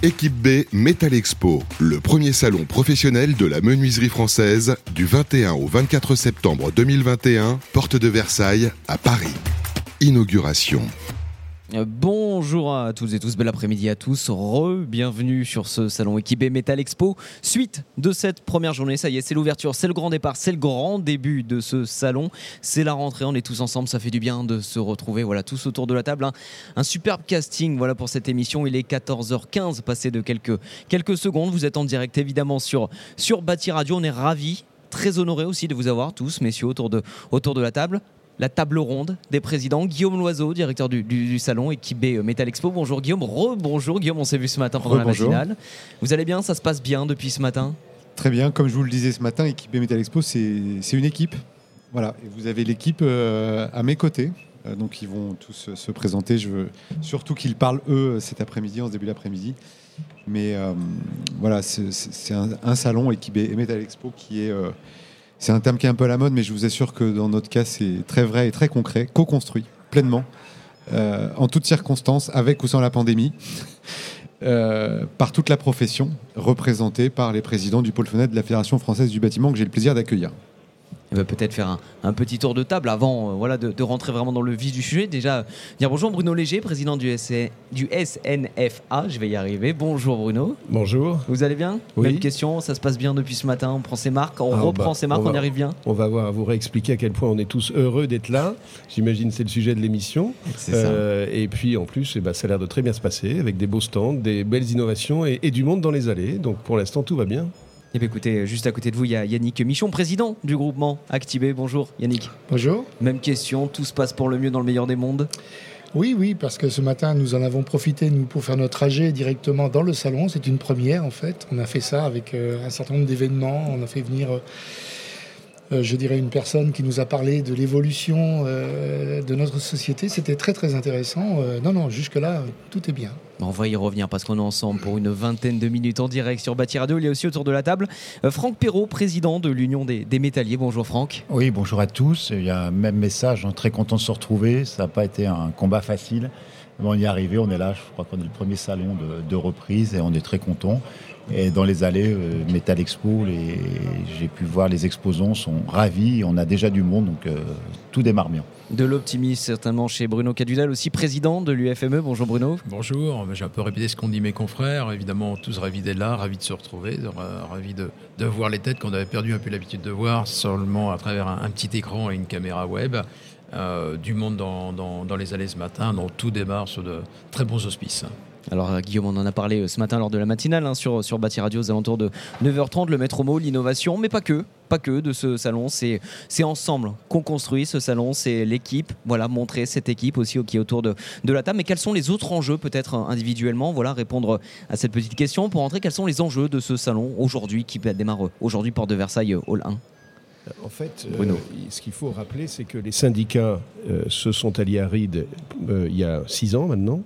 Équip'Baie Métal Expo, le premier salon professionnel de la menuiserie française du 21 au 24 septembre 2021, porte de Versailles à Paris. Inauguration. Bonjour à toutes et tous, bel après-midi à tous, bienvenue sur ce salon Équip'Baie Métal Expo, suite de cette première journée. Ça y est, c'est l'ouverture, c'est le grand départ, c'est le grand début de ce salon, c'est la rentrée, on est tous ensemble, ça fait du bien de se retrouver, voilà, tous autour de la table, un superbe casting, voilà, pour cette émission. Il est 14h15, passé de quelques secondes, vous êtes en direct évidemment sur Bati Radio, on est ravis, très honorés aussi de vous avoir tous, messieurs, autour de la table. La table ronde des présidents, Guillaume Loiseau, directeur du salon Équip'Baie Métal Expo. Bonjour Guillaume, rebonjour Guillaume, on s'est vu ce matin pendant la matinale. Vous allez bien, ça se passe bien depuis ce matin? Très bien, comme je vous le disais ce matin, Équip'Baie Métal Expo, c'est une équipe. Voilà, et vous avez l'équipe à mes côtés, donc ils vont tous se présenter. Je veux surtout qu'ils parlent eux cet après-midi, en ce début d'après-midi. Mais voilà, c'est un salon Équip'Baie Métal Expo qui est... C'est un terme qui est un peu à la mode, mais je vous assure que dans notre cas, c'est très vrai et très concret, co-construit pleinement, en toutes circonstances, avec ou sans la pandémie, par toute la profession, représentée par les présidents du pôle fenêtre de la Fédération française du bâtiment, que j'ai le plaisir d'accueillir. On va peut-être faire un petit tour de table avant de rentrer vraiment dans le vif du sujet. Déjà, dire bonjour Bruno Léger, président du SNFA. Je vais y arriver. Bonjour Bruno. Bonjour. Vous allez bien? Oui. Même question, ça se passe bien depuis ce matin. On prend ses marques, ses marques, on y arrive bien. On va vous réexpliquer à quel point on est tous heureux d'être là. J'imagine que c'est le sujet de l'émission. C'est ça. Et puis en plus, ça a l'air de très bien se passer avec des beaux stands, des belles innovations et du monde dans les allées. Donc pour l'instant, tout va bien. Et bien écoutez, juste à côté de vous, il y a Yannick Michon, président du groupement Actibé. Bonjour Yannick. Bonjour. Même question, tout se passe pour le mieux dans le meilleur des mondes? Oui, parce que ce matin, nous en avons profité pour faire notre trajet directement dans le salon. C'est une première en fait. On a fait ça avec un certain nombre d'événements. On a fait venir... je dirais une personne qui nous a parlé de l'évolution de notre société. C'était très très intéressant. Jusque-là, tout est bien. On va y revenir parce qu'on est ensemble pour une vingtaine de minutes en direct sur Bati Radio. Il y a aussi autour de la table Franck Perrault, président de l'Union des métalliers. Bonjour Franck. Oui, bonjour à tous. Il y a un même message, très content de se retrouver. Ça n'a pas été un combat facile. On y est arrivé, on est là, je crois qu'on est le premier salon de reprise et on est très contents. Et dans les allées Métal Expo, j'ai pu voir les exposants sont ravis, on a déjà du monde, donc tout démarre bien. De l'optimisme certainement chez Bruno Cadudal, aussi président de l'UFME. Bonjour Bruno. Bonjour, j'ai un peu répété ce qu'ont dit mes confrères, évidemment tous ravis d'être là, ravis de se retrouver, ravis de voir les têtes qu'on avait perdu un peu l'habitude de voir seulement à travers un petit écran et une caméra web. Du monde dans les allées ce matin, dont tout démarre sur de très bons auspices. Alors Guillaume, on en a parlé ce matin lors de la matinale sur Bati Radio aux alentours de 9h30, le maître mot, l'innovation, mais pas que de ce salon, c'est ensemble qu'on construit ce salon, c'est l'équipe, montrer cette équipe aussi qui est autour de la table. Mais quels sont les autres enjeux peut-être individuellement, répondre à cette petite question pour entrer, quels sont les enjeux de ce salon aujourd'hui qui démarre aujourd'hui porte de Versailles Hall 1? En fait, ce qu'il faut rappeler, c'est que les syndicats se sont alliés à RID il y a 6 ans maintenant,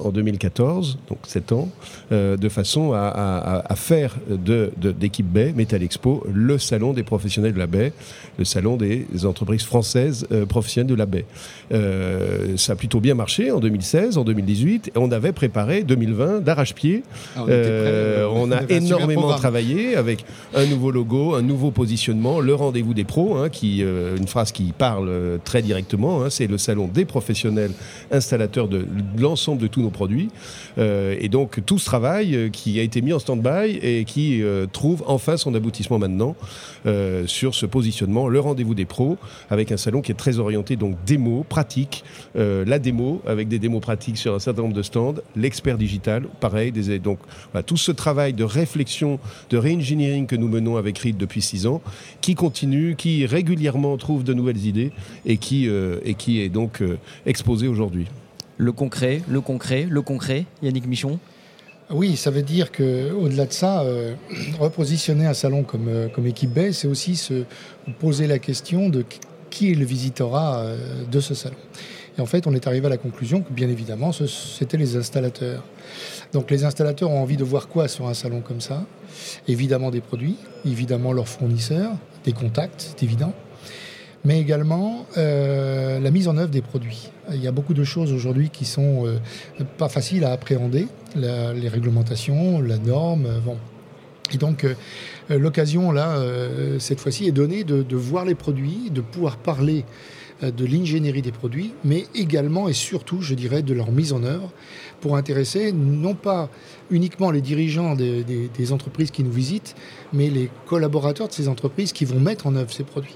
en 2014, donc 7 ans, de façon à faire d'Équip'Baie Métal Expo le salon des professionnels de la baie, le salon des entreprises françaises professionnelles de la baie. Ça a plutôt bien marché en 2016, en 2018, on avait préparé 2020 d'arrache-pied. On a énormément travaillé avec un nouveau logo, un nouveau positionnement, le rendez-vous des pros, une phrase qui parle très directement, c'est le salon des professionnels installateurs de l'ensemble de tous nos produits. Et donc tout ce travail qui a été mis en stand-by et qui trouve enfin son aboutissement maintenant sur ce positionnement, le rendez-vous des pros, avec un salon qui est très orienté, donc démo, pratique, la démo, avec des démos pratiques sur un certain nombre de stands, l'expert digital, pareil, tout ce travail de réflexion, de re-engineering que nous menons avec RID depuis 6 ans, qui continue, qui régulièrement trouve de nouvelles idées et qui est donc exposé aujourd'hui. Le concret, Yannick Michon. Oui, ça veut dire qu'au-delà de ça, repositionner un salon comme Équip'Baie, c'est aussi se poser la question de qui est le visiteurat de ce salon. Et en fait, on est arrivé à la conclusion que, bien évidemment, c'était les installateurs. Donc les installateurs ont envie de voir quoi sur un salon comme ça ? Évidemment des produits, évidemment leurs fournisseurs, des contacts, c'est évident. mais également la mise en œuvre des produits. Il y a beaucoup de choses aujourd'hui qui sont pas faciles à appréhender, les réglementations, la norme, bon. Et donc, l'occasion, là, cette fois-ci, est donnée de voir les produits, de pouvoir parler de l'ingénierie des produits, mais également et surtout, je dirais, de leur mise en œuvre pour intéresser non pas uniquement les dirigeants des entreprises qui nous visitent, mais les collaborateurs de ces entreprises qui vont mettre en œuvre ces produits.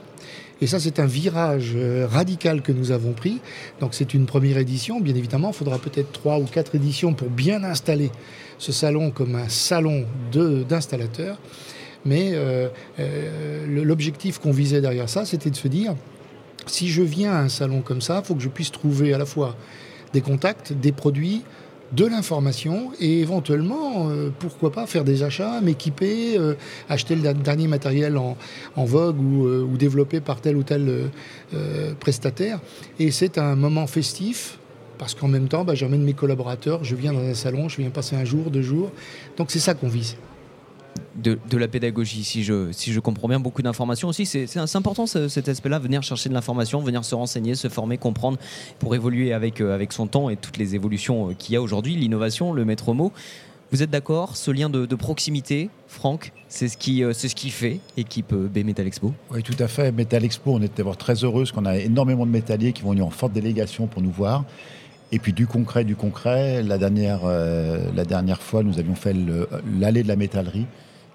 Et ça, c'est un virage radical que nous avons pris. Donc, c'est une première édition. Bien évidemment, il faudra peut-être 3 ou 4 éditions pour bien installer ce salon comme un salon d'installateurs. Mais l'objectif qu'on visait derrière ça, c'était de se dire, si je viens à un salon comme ça, il faut que je puisse trouver à la fois des contacts, des produits, de l'information et éventuellement, pourquoi pas, faire des achats, m'équiper, acheter le dernier matériel en vogue ou développé par tel ou tel prestataire. Et c'est un moment festif parce qu'en même temps, j'emmène mes collaborateurs, je viens dans un salon, je viens passer un jour, 2 jours. Donc c'est ça qu'on vise. De la pédagogie, si je comprends bien, beaucoup d'informations aussi. C'est important cet aspect-là, venir chercher de l'information, venir se renseigner, se former, comprendre pour évoluer avec son temps et toutes les évolutions qu'il y a aujourd'hui, l'innovation, le maître mot. Vous êtes d'accord, ce lien de proximité, Franck, c'est ce qui fait Équip'Baie Métal Expo? Oui, tout à fait. Métal Expo, on est d'abord très heureux parce qu'on a énormément de métalliers qui vont venir en forte délégation pour nous voir. Et puis du concret, la dernière fois, nous avions fait l'allée de la métallerie.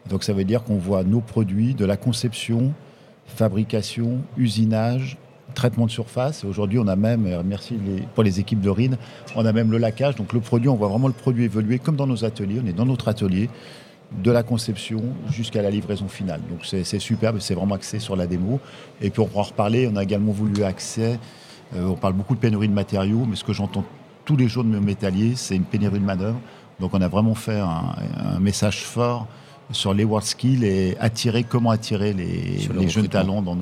Donc ça veut dire qu'on voit nos produits de la conception, fabrication, usinage, traitement de surface. Aujourd'hui, on a même, merci pour les équipes de RID, on a même le laquage. Donc le produit, on voit vraiment le produit évoluer comme dans nos ateliers. On est dans notre atelier, de la conception jusqu'à la livraison finale. Donc c'est superbe, c'est vraiment axé sur la démo. Et puis on pourra en reparler, on a également voulu axer... on parle beaucoup de pénurie de matériaux, mais ce que j'entends tous les jours de mes métalliers, c'est une pénurie de main-d'œuvre. Donc on a vraiment fait un message fort sur les WorldSkills et comment attirer les jeunes talents dans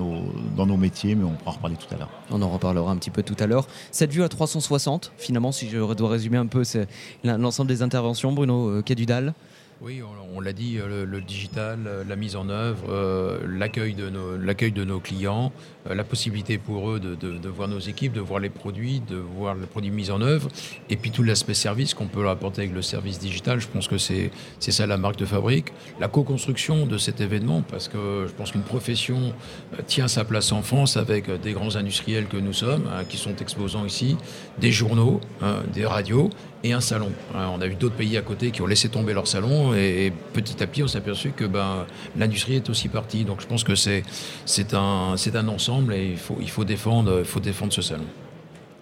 nos métiers, mais on pourra en reparler tout à l'heure. On en reparlera un petit peu tout à l'heure. Cette vue à 360, finalement, si je dois résumer un peu, c'est l'ensemble des interventions. Bruno Cadudal. Oui, on l'a dit, le digital, la mise en œuvre, l'accueil de nos clients, la possibilité pour eux de voir nos équipes, de voir les produits, de voir les produits mis en œuvre, et puis tout l'aspect service qu'on peut leur apporter avec le service digital. Je pense que c'est ça la marque de fabrique. La co-construction de cet événement, parce que je pense qu'une profession tient sa place en France avec des grands industriels que nous sommes, qui sont exposants ici, des journaux, des radios, et un salon. On a vu d'autres pays à côté qui ont laissé tomber leur salon et petit à petit on s'est aperçu que l'industrie est aussi partie. Donc je pense que c'est un ensemble et il faut défendre ce salon.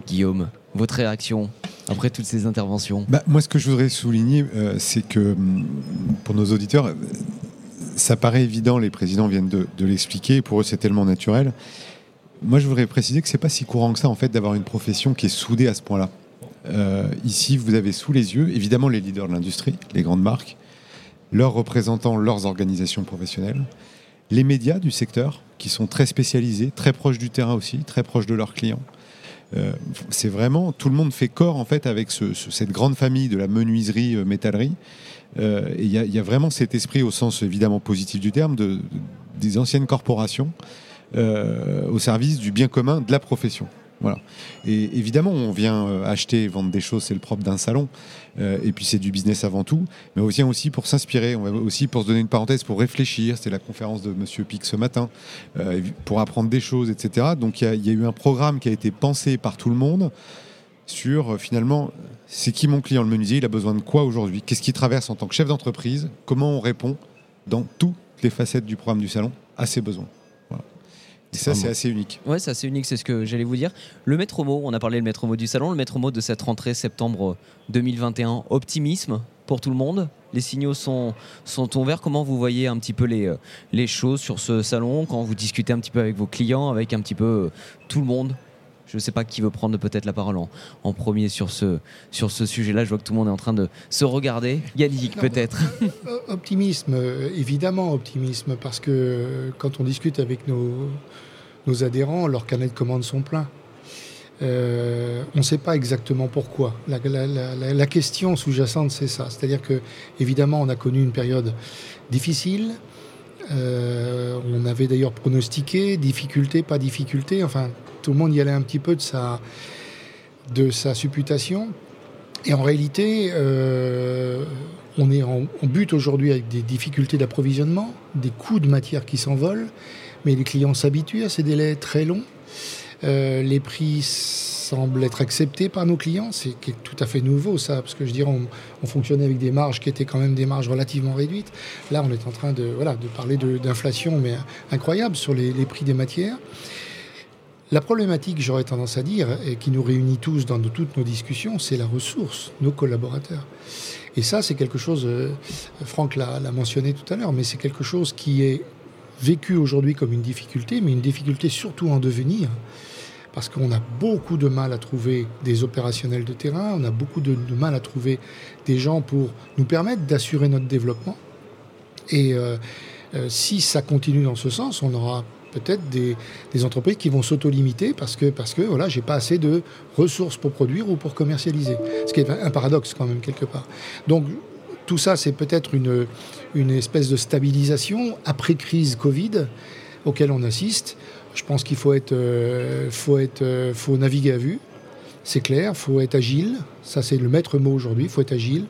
Guillaume, votre réaction après toutes ces interventions? Moi ce que je voudrais souligner, c'est que pour nos auditeurs, ça paraît évident, les présidents viennent de l'expliquer, pour eux c'est tellement naturel. Moi je voudrais préciser que c'est pas si courant que ça en fait d'avoir une profession qui est soudée à ce point-là. Ici, vous avez sous les yeux, évidemment, les leaders de l'industrie, les grandes marques, leurs représentants, leurs organisations professionnelles, les médias du secteur, qui sont très spécialisés, très proches du terrain aussi, très proches de leurs clients. C'est vraiment, tout le monde fait corps, en fait, avec cette grande famille de la menuiserie, métallerie. Et il y a vraiment cet esprit, au sens évidemment positif du terme, des anciennes corporations au service du bien commun de la profession. Voilà. Et évidemment, on vient acheter et vendre des choses, c'est le propre d'un salon. Et puis c'est du business avant tout, mais on vient aussi pour s'inspirer, on va aussi pour se donner une parenthèse, pour réfléchir. C'était la conférence de Monsieur Pic ce matin, pour apprendre des choses, etc. Donc il y a eu un programme qui a été pensé par tout le monde sur finalement, c'est qui mon client, le menuisier, il a besoin de quoi aujourd'hui, qu'est-ce qu'il traverse en tant que chef d'entreprise, comment on répond dans toutes les facettes du programme du salon à ses besoins. Et ça, c'est assez unique. Oui, c'est assez unique, c'est ce que j'allais vous dire. Le maître mot, on a parlé le maître mot du salon, le maître mot de cette rentrée septembre 2021, optimisme pour tout le monde. Les signaux sont au vert. Comment vous voyez un petit peu les choses sur ce salon, quand vous discutez un petit peu avec vos clients, avec un petit peu tout le monde? Je ne sais pas qui veut prendre peut-être la parole en premier sur ce sujet-là. Je vois que tout le monde est en train de se regarder. Yannick, peut-être. Optimisme, évidemment optimisme, parce que quand on discute avec nos adhérents, leurs carnets de commandes sont pleins. On ne sait pas exactement pourquoi. La question sous-jacente, c'est ça. C'est-à-dire que, évidemment, on a connu une période difficile. On avait d'ailleurs pronostiqué difficulté, pas difficulté, enfin tout le monde y allait un petit peu de sa supputation. Et en réalité, on est en bute aujourd'hui avec des difficultés d'approvisionnement, des coûts de matière qui s'envolent, mais les clients s'habituent à ces délais très longs. Les prix semblent être acceptés par nos clients, c'est tout à fait nouveau ça, parce que je dirais on fonctionnait avec des marges qui étaient quand même des marges relativement réduites. Là, on est en train de parler d'inflation, mais incroyable sur les prix des matières. La problématique, j'aurais tendance à dire, et qui nous réunit tous dans toutes nos discussions, c'est la ressource, nos collaborateurs. Et ça, c'est quelque chose, Franck l'a mentionné tout à l'heure, mais c'est quelque chose qui est vécu aujourd'hui comme une difficulté, mais une difficulté surtout en devenir, parce qu'on a beaucoup de mal à trouver des opérationnels de terrain, on a beaucoup de mal à trouver des gens pour nous permettre d'assurer notre développement. Et si ça continue dans ce sens, on aura peut-être des entreprises qui vont s'auto-limiter parce que voilà, j'ai pas assez de ressources pour produire ou pour commercialiser. Ce qui est un paradoxe quand même quelque part. Donc, tout ça, c'est peut-être une espèce de stabilisation après-crise Covid auquel on assiste. Je pense qu'il faut naviguer à vue, c'est clair, faut être agile, ça c'est le maître mot aujourd'hui, faut être agile,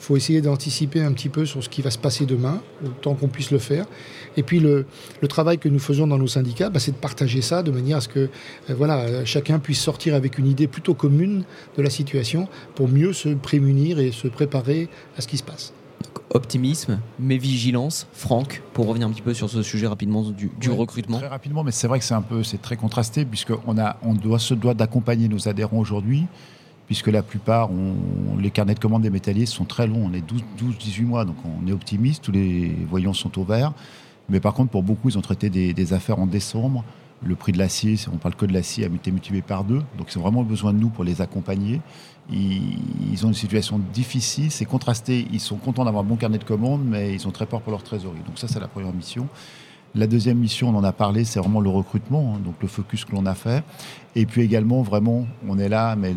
faut essayer d'anticiper un petit peu sur ce qui va se passer demain, autant qu'on puisse le faire. Et puis le travail que nous faisons dans nos syndicats, c'est de partager ça de manière à ce que chacun puisse sortir avec une idée plutôt commune de la situation pour mieux se prémunir et se préparer à ce qui se passe. Donc, optimisme, mais vigilance. Franck, pour revenir un petit peu sur ce sujet rapidement du recrutement. Très rapidement, mais c'est vrai que c'est très contrasté puisqu'on se doit d'accompagner nos adhérents aujourd'hui, puisque la plupart, les carnets de commandes des métalliers sont très longs. On est 12-18 mois, donc on est optimiste, tous les voyants sont au vert. Mais par contre, pour beaucoup, ils ont traité des affaires en décembre. Le prix de l'acier, on ne parle que de l'acier, a été multiplié par 2. Donc, ils ont vraiment besoin de nous pour les accompagner. Ils ont une situation difficile, c'est contrasté. Ils sont contents d'avoir un bon carnet de commandes, mais ils ont très peur pour leur trésorerie. Donc ça, c'est la première mission. La deuxième mission, on en a parlé, c'est vraiment le recrutement, donc le focus que l'on a fait. Et puis également, vraiment, on est là, mais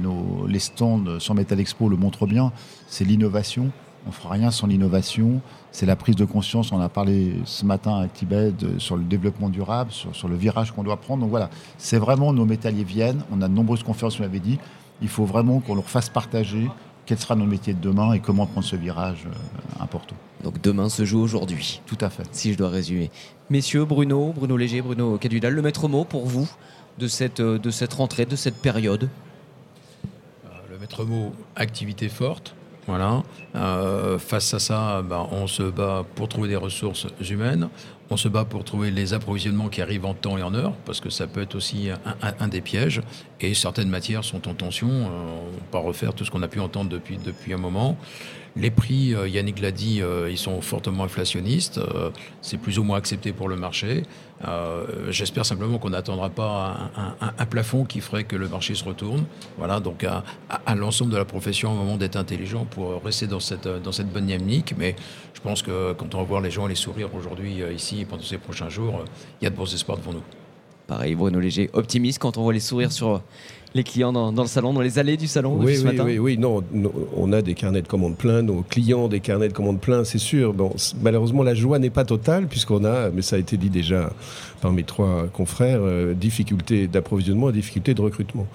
les stands sur Metal Expo le montrent bien, c'est l'innovation. On ne fera rien sans l'innovation. C'est la prise de conscience. On a parlé ce matin à Tibet sur le développement durable, sur le virage qu'on doit prendre. Donc voilà, c'est vraiment nos métalliers viennent. On a de nombreuses conférences, on l'avait dit. Il faut vraiment qu'on leur fasse partager quel sera notre métier de demain et comment prendre ce virage important. Donc demain se joue aujourd'hui. Tout à fait. Si je dois résumer. Messieurs, Bruno Léger, Bruno Cadudal, le maître mot pour vous de cette rentrée, de cette période. Le maître mot, activité forte. Voilà. Face à ça, on se bat pour trouver des ressources humaines. On se bat pour trouver les approvisionnements qui arrivent en temps et en heure, parce que ça peut être aussi un des pièges. Et certaines matières sont en tension. On ne peut pas refaire tout ce qu'on a pu entendre depuis un moment. Les prix, Yannick l'a dit, ils sont fortement inflationnistes. C'est plus ou moins accepté pour le marché. J'espère simplement qu'on n'attendra pas un plafond qui ferait que le marché se retourne. Voilà, donc à l'ensemble de la profession, au moment d'être intelligent pour rester dans cette bonne dynamique. Mais je pense que quand on va voir les gens les sourires aujourd'hui ici et pendant ces prochains jours, il y a de bons espoirs devant nous. Pareil, Bruno Léger, optimiste quand on voit les sourires sur les clients dans le salon, dans les allées du salon ce matin. Oui, non, on a des carnets de commandes pleins, nos clients des carnets de commandes pleins, c'est sûr. Bon, malheureusement, la joie n'est pas totale puisqu'on a, mais ça a été dit déjà par mes trois confrères, difficulté d'approvisionnement et difficulté de recrutement.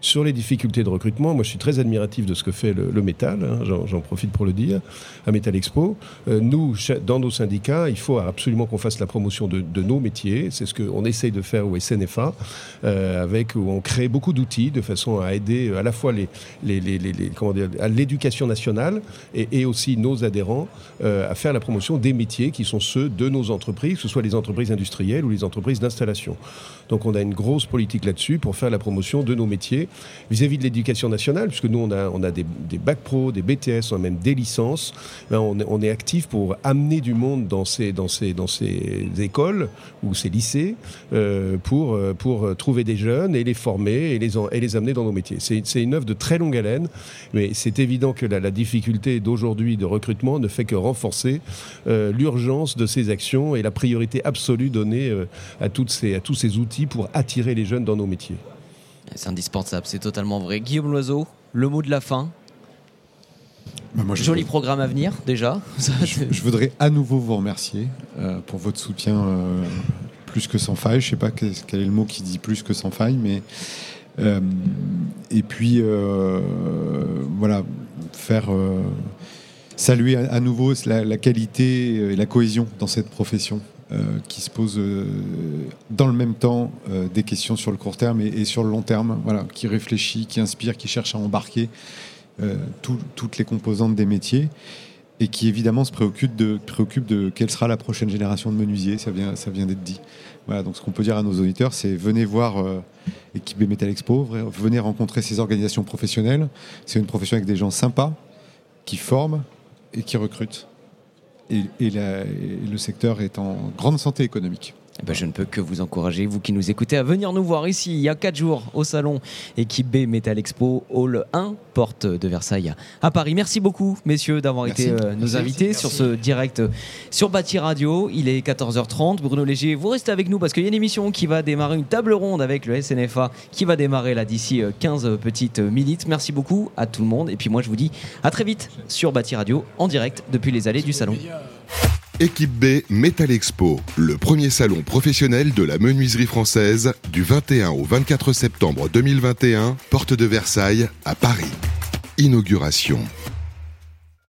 Sur les difficultés de recrutement, moi je suis très admiratif de ce que fait le métal, hein, j'en profite pour le dire, à Métal Expo. Nous, dans nos syndicats, il faut absolument qu'on fasse la promotion de nos métiers, c'est ce qu'on essaye de faire au SNFA, où on crée beaucoup d'outils de façon à aider à la fois à l'éducation nationale et aussi nos adhérents à faire la promotion des métiers qui sont ceux de nos entreprises, que ce soit les entreprises industrielles ou les entreprises d'installation. Donc on a une grosse politique là-dessus pour faire la promotion de nos métiers vis-à-vis de l'éducation nationale, puisque nous on a des bacs pro, des BTS, on a même des licences. Là, on est actif pour amener du monde dans ces écoles ou ces lycées pour trouver des jeunes et les former et les amener dans nos métiers. C'est une œuvre de très longue haleine, mais c'est évident que la difficulté d'aujourd'hui de recrutement ne fait que renforcer l'urgence de ces actions et la priorité absolue donnée à tous ces outils pour attirer les jeunes dans nos métiers. C'est indispensable, c'est totalement vrai. Guillaume Loiseau, le mot de la fin. Bah moi, joli programme à venir déjà. Je voudrais à nouveau vous remercier pour votre soutien plus que sans faille. Je ne sais pas quel est le mot qui dit plus que sans faille, mais et puis voilà, faire saluer à nouveau la qualité et la cohésion dans cette profession qui se pose dans le même temps des questions sur le court terme et sur le long terme, voilà, qui réfléchit, qui inspire, qui cherche à embarquer toutes les composantes des métiers et qui évidemment se préoccupe de quelle sera la prochaine génération de menuisiers, ça vient d'être dit. Voilà, donc ce qu'on peut dire à nos auditeurs, c'est venez voir Équip'Baie Métal Expo, venez rencontrer ces organisations professionnelles. C'est une profession avec des gens sympas qui forment et qui recrutent. Et le secteur est en grande santé économique. Ben, je ne peux que vous encourager, vous qui nous écoutez, à venir nous voir ici, il y a 4 jours, au salon Équip'Baie Métal Expo, Hall 1, porte de Versailles à Paris. Merci beaucoup, messieurs, d'avoir été nos invités sur ce direct sur Bati Radio. Il est 14h30. Bruno Léger, vous restez avec nous parce qu'il y a une émission qui va démarrer, une table ronde avec le SNFA qui va démarrer là d'ici 15 petites minutes. Merci beaucoup à tout le monde. Et puis moi, je vous dis à très vite sur Bati Radio, en direct depuis les allées du salon. Équip'Baie Métal Expo, le premier salon professionnel de la menuiserie française du 21 au 24 septembre 2021, porte de Versailles à Paris. Inauguration.